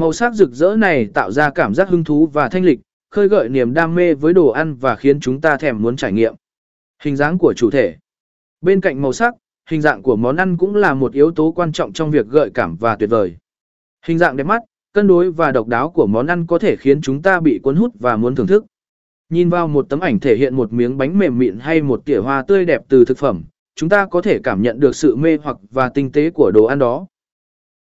Màu sắc rực rỡ này tạo ra cảm giác hứng thú và thanh lịch, khơi gợi niềm đam mê với đồ ăn và khiến chúng ta thèm muốn trải nghiệm. Hình dáng của chủ thể. Bên cạnh màu sắc, hình dạng của món ăn cũng là một yếu tố quan trọng trong việc gợi cảm và tuyệt vời. Hình dạng đẹp mắt, cân đối và độc đáo của món ăn có thể khiến chúng ta bị cuốn hút và muốn thưởng thức. Nhìn vào một tấm ảnh thể hiện một miếng bánh mềm mịn hay một tỉa hoa tươi đẹp từ thực phẩm, chúng ta có thể cảm nhận được sự mê hoặc và tinh tế của đồ ăn đó.